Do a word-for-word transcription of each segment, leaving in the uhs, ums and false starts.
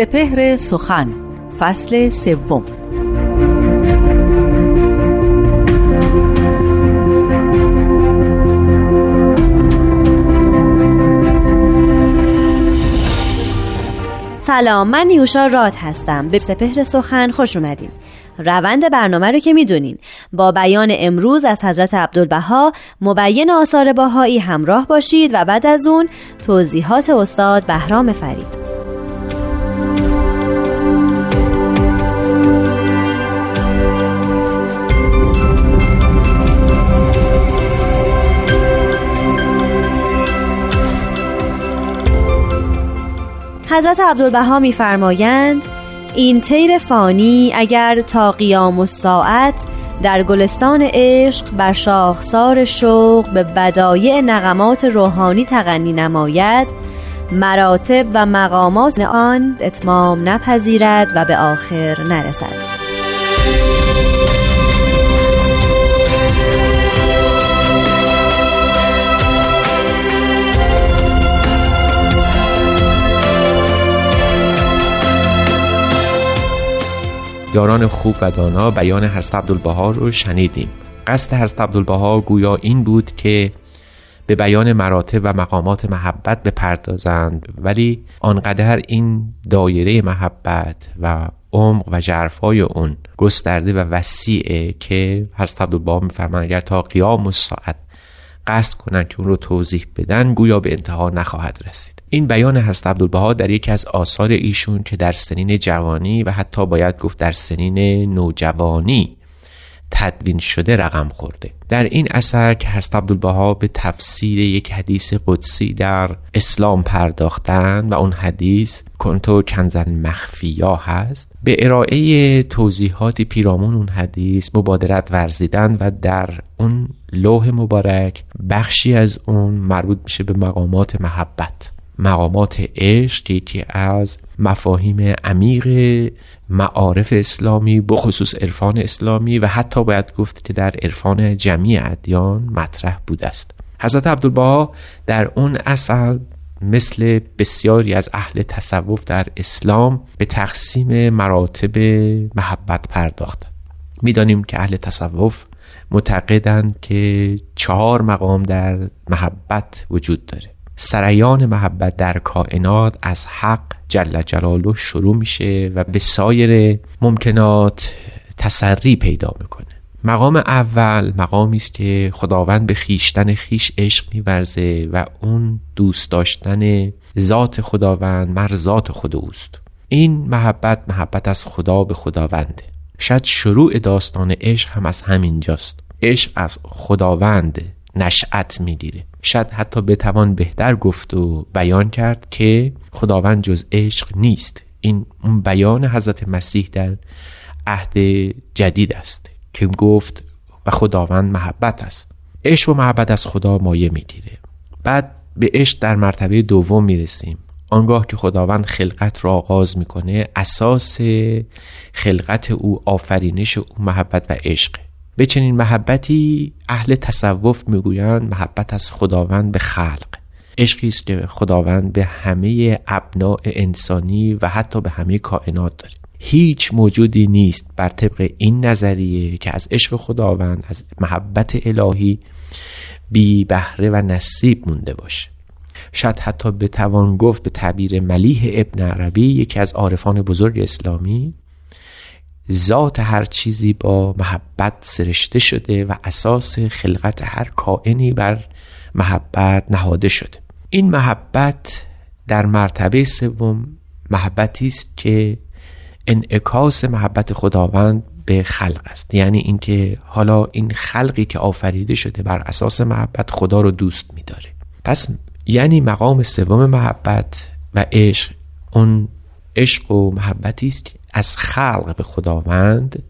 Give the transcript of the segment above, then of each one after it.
سپهر سخن فصل سوم. سلام، من نیوشا راد هستم. به سپهر سخن خوش اومدین. روند برنامه رو که میدونین، با بیان امروز از حضرت عبدالبها مبین آثار بهایی همراه باشید و بعد از اون توضیحات استاد بهرام فرید. حضرت عبدالبها می‌فرمایند این طیر فانی اگر تا قیام الساعت در گلستان عشق بر شاخسار شوق به بدایع نغمات روحانی تغنی نماید، مراتب و مقامات آن اتمام نپذیرد و به آخر نرسد. یاران خوب و دانا بیان حضرت عبدالبها رو شنیدیم. قصد حضرت عبدالبها گویا این بود که به بیان مراتب و مقامات محبت بپردازند، ولی آنقدر این دایره محبت و عمق و ژرفای اون گسترده و وسیعه که حضرت عبدالبها میفرمان اگر تا قیام الساعت قصد کنند که اون رو توضیح بدن، گویا به انتها نخواهد رسید. این بیان حضرت عبدالبها در یکی از آثار ایشون که در سنین جوانی و حتی باید گفت در سنین نوجوانی تدوین شده رقم خورده. در این اثر که حضرت عبدالبها به تفسیر یک حدیث قدسی در اسلام پرداختند و اون حدیث کنتو کنزن مخفیه هست، به ارائه توضیحات پیرامون اون حدیث مبادرت ورزیدند و در اون لوح مبارک بخشی از اون مربوط میشه به مقامات محبت، مقامات عشق، یکی از مفاهیم عمیق معارف اسلامی بخصوص عرفان اسلامی و حتی باید گفت که در عرفان جمیع ادیان مطرح بوده است. حضرت عبدالبها در اون اثر مثل بسیاری از اهل تصوف در اسلام به تقسیم مراتب محبت پرداخت. می‌دانیم که اهل تصوف معتقدند که چهار مقام در محبت وجود داره. سریان محبت در کائنات از حق جل جلاله شروع میشه و به سایر ممکنات تسری پیدا میکنه. مقام اول مقامی است که خداوند به خیشتن خیش عشق می‌ورزه و اون دوست داشتن ذات خداوند مر ذات خود اوست. این محبت محبت از خدا به خداونده. شاید شروع داستان عشق هم از همینجاست. عشق از خداونده نشأت می‌گیره. شاید حتی بتوان بهتر گفت و بیان کرد که خداوند جز عشق نیست. این اون بیان حضرت مسیح در عهد جدید است که گفت و خداوند محبت است. عشق و محبت از خدا مایه میگیره. بعد به عشق در مرتبه دوم میرسیم، آنگاه که خداوند خلقت را آغاز میکنه. اساس خلقت او، آفرینش او، محبت و عشق. به چنین محبتی اهل تصوف میگویند محبت از خداوند به خلق. عشقی است که خداوند به همه ابناء انسانی و حتی به همه کائنات داره. هیچ موجودی نیست بر طبق این نظریه که از عشق خداوند، از محبت الهی بی بهره و نصیب مونده باشه. شاید حتی بتوان گفت به تعبیر ملیح ابن عربی، یکی از عارفان بزرگ اسلامی، ذات هر چیزی با محبت سرشته شده و اساس خلقت هر کائنی بر محبت نهاده شده. این محبت در مرتبه سوم محبتی است که انعکاس محبت خداوند به خلق است. یعنی اینکه حالا این خلقی که آفریده شده بر اساس محبت خدا رو دوست می‌داره. پس یعنی مقام سوم محبت و عشق، اون عشق و محبتی است که از خلق به خداوند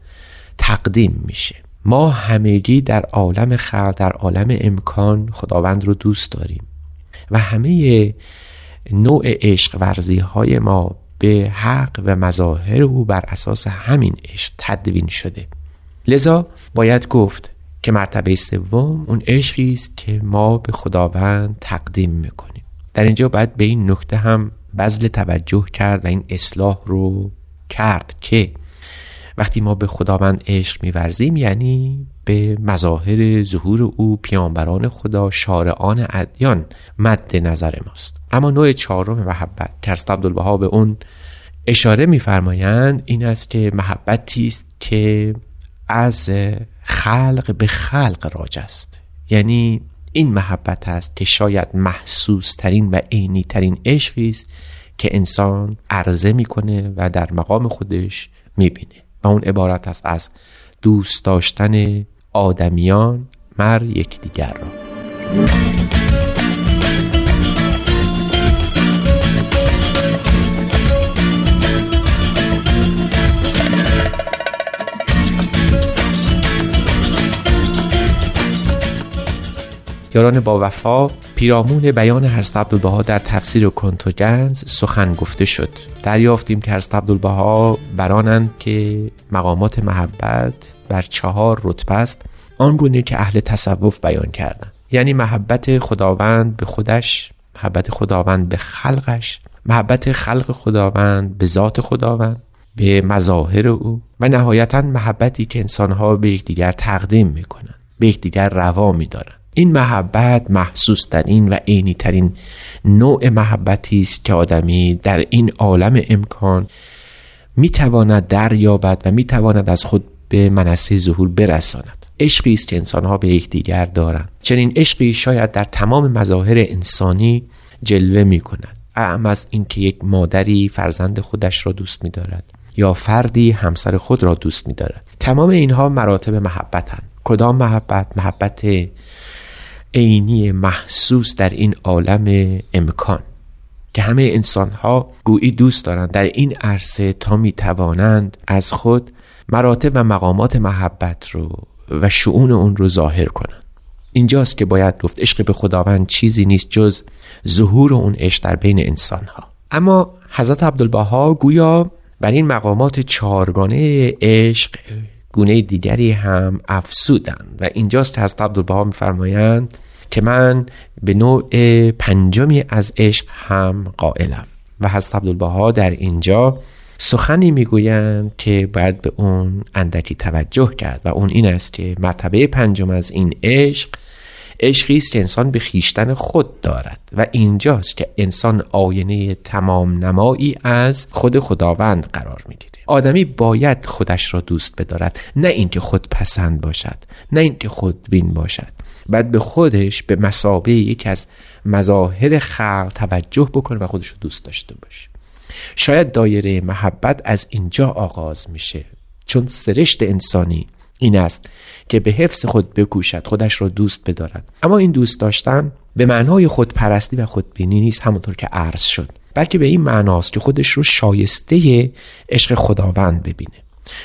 تقدیم میشه. ما همگی در عالم خلق، در عالم امکان خداوند رو دوست داریم و همه نوع عشق ورزی های ما به حق و مظاهر او بر اساس همین عشق تدوین شده. لذا باید گفت که مرتبه سوم اون عشقی است که ما به خداوند تقدیم میکنیم. در اینجا باید به این نکته هم بذل توجه کرد و این اصلاح رو کرد که وقتی ما به خداوند عشق می‌ورزیم، یعنی به مظاهر ظهور او، پیامبران خدا، شارعان ادیان مد نظر ماست. اما نوع چهارم محبت که عبدالبها به اون اشاره می‌فرمایند این است که محبتی است که از خلق به خلق راجع است، یعنی این محبت است که شاید محسوس ترین و عینی ترین عشقی است که انسان عرضه میکنه و در مقام خودش میبینه و اون عبارت است از دوست داشتن آدمیان مر یکدیگر را. یاران با وفا، پیرامون بیان حضرت عبدالبها در تفسیر کنتو کنز سخن گفته شد. دریافتیم که حضرت عبدالبها برانند که مقامات محبت بر چهار رتبه است، آنگونه که اهل تصوف بیان کردند، یعنی محبت خداوند به خودش، محبت خداوند به خلقش، محبت خلق خداوند به ذات خداوند، به مظاهر او، و نهایتاً محبتی که انسانها به یکدیگر تقدیم میکنند، به یکدیگر روا میدارند. این محبت محسوس ترین و عینی ترین نوع محبتی است که آدمی در این عالم امکان میتواند دریابد و میتواند از خود به منصه ظهور برساند. عشقی است که انسانها به یکدیگر دارند. چنین عشقی شاید در تمام مظاهر انسانی جلوه میکند، اعم از اینکه یک مادری فرزند خودش را دوست میدارد یا فردی همسر خود را دوست میدارد. تمام اینها مراتب محبتند. کدام محبت؟ محبت عینی محسوس در این عالم امکان که همه انسان‌ها گویی دوست دارند در این عرصه تا می‌توانند از خود مراتب و مقامات محبت رو و شؤون اون رو ظاهر کنند. اینجاست که باید گفت عشق به خداوند چیزی نیست جز ظهور اون عشق در بین انسان‌ها. اما حضرت عبدالبها گویا بر این مقامات چهارگانه عشق گونه دیگری هم افسودن و اینجاست که حضرت عبدالبها می‌فرمایند که من به نوع پنجمی از عشق هم قائلم و حضرت عبدالبها در اینجا سخنی میگویند که باید به اون اندکی توجه کرد و اون این است که مرتبه پنجم از این عشق، عشقی است که انسان به خیشتن خود دارد و اینجاست که انسان آینه تمام نمایی از خود خداوند قرار می‌گیرد. آدمی باید خودش را دوست بدارد، نه اینکه خود پسند باشد، نه اینکه خودبین باشد. بعد به خودش به مثابه یک از مظاهر خلق توجه بکنه و خودش را دوست داشته باشه. شاید دایره محبت از اینجا آغاز میشه، چون سرشت انسانی این است که به حفظ خود بکوشد، خودش را دوست بدارد. اما این دوست داشتن به معنای خودپرستی و خودبینی نیست، همونطور که عرض شد، بلکه به این معناست که خودش رو شایسته عشق خداوند ببینه،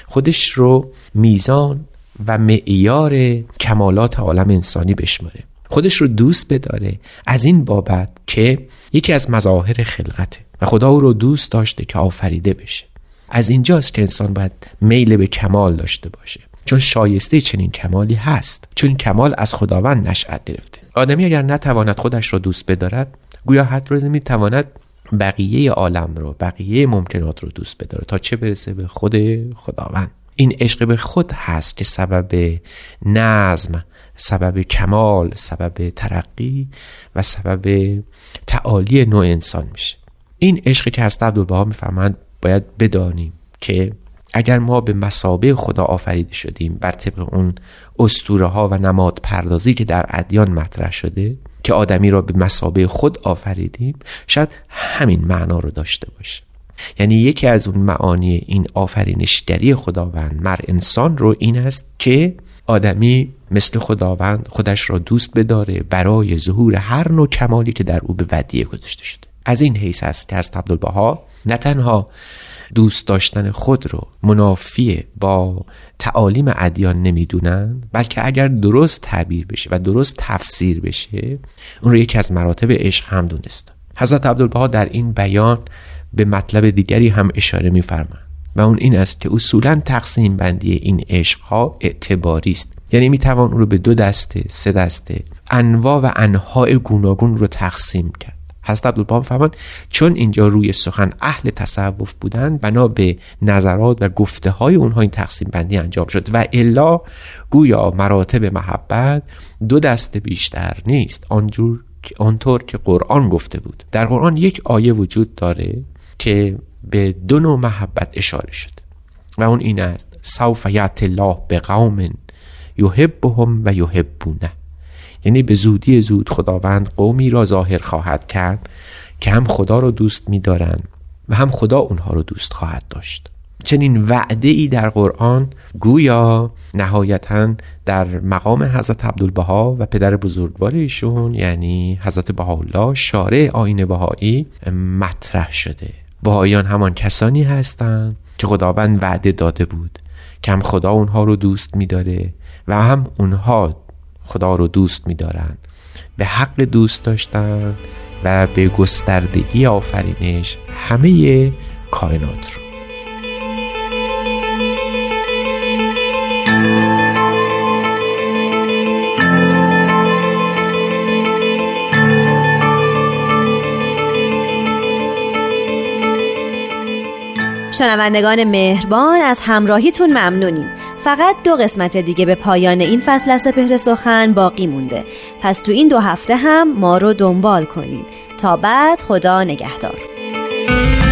خودش رو میزان و معیار کمالات عالم انسانی بشماره، خودش رو دوست بداره از این بابت که یکی از مظاهر خلقته و خدا او رو دوست داشته که آفریده بشه. از اینجاست که انسان باید میل به کمال داشته باشه، چون شایسته چنین کمالی هست، چون کمال از خداوند نشأت گرفته. آدمی اگر نتواند خودش رو دوست بدارد، گویا حتی نمیتواند بقیه عالم رو، بقیه ممکنات رو دوست بداره، تا چه برسه به خود خداوند. این عشق به خود هست که سبب نظم، سبب کمال، سبب ترقی و سبب تعالی نوع انسان میشه. این عشق که حضرت عبدالبها میفهمند باید بدانیم که اگر ما به مثابه خدا آفریده شدیم، بر طبق اون اسطوره ها و نماد پردازی که در ادیان مطرح شده که آدمی را به مثابه خود آفریدیم، شاید همین معنا رو داشته باشه. یعنی یکی از اون معانی این آفرینشگری خداوند مر انسان رو این است که آدمی مثل خداوند خودش را دوست بداره برای ظهور هر نوع کمالی که در او به ودیعه گذاشته شده. از این حیث است که حضرت عبدالبها نه تنها دوست داشتن خود رو منافی با تعالیم ادیان نمیدونند، بلکه اگر درست تعبیر بشه و درست تفسیر بشه اون رو یکی از مراتب عشق هم دونست. حضرت عبدالبها در این بیان به مطلب دیگری هم اشاره می‌فرمایند و اون این است که اصولاً تقسیم بندی این عشق‌ها اعتباری است، یعنی میتوان اون رو به دو دسته، سه دسته، انواع و انحاء گوناگون رو تقسیم کرد. حضرت عبدالبها فرمود چون اینجا روی سخن اهل تصوف بودن، بنا به نظرات و گفته های اونها این تقسیم بندی انجام شد و الا گویا مراتب محبت دو دسته بیشتر نیست. آنجور آنطور که قرآن گفته بود، در قرآن یک آیه وجود داره که به دو نوع محبت اشاره شد و اون این است: سوف یأتی الله بقوم یحبهم و یحبونه، یعنی به زودی زود خداوند قومی را ظاهر خواهد کرد که هم خدا را دوست می‌دارند و هم خدا اونها را دوست خواهد داشت. چنین وعده‌ای در قرآن گویا نهایتاً در مقام حضرت عبدالبها و پدر بزرگوار ایشون یعنی حضرت بهاءالله شارع آیین بهایی مطرح شده. بهاییان همان کسانی هستند که خداوند وعده داده بود که هم خدا اونها رو دوست می‌داره و هم اونها خدا رو دوست می‌دارند، به حق دوست داشتن و به گستردگی آفرینش همه کائنات رو. شنوندگان مهربان از همراهیتون ممنونیم. فقط دو قسمت دیگه به پایان این فصل از سپهر سخن باقی مونده، پس تو این دو هفته هم ما رو دنبال کنین. تا بعد، خدا نگهدار.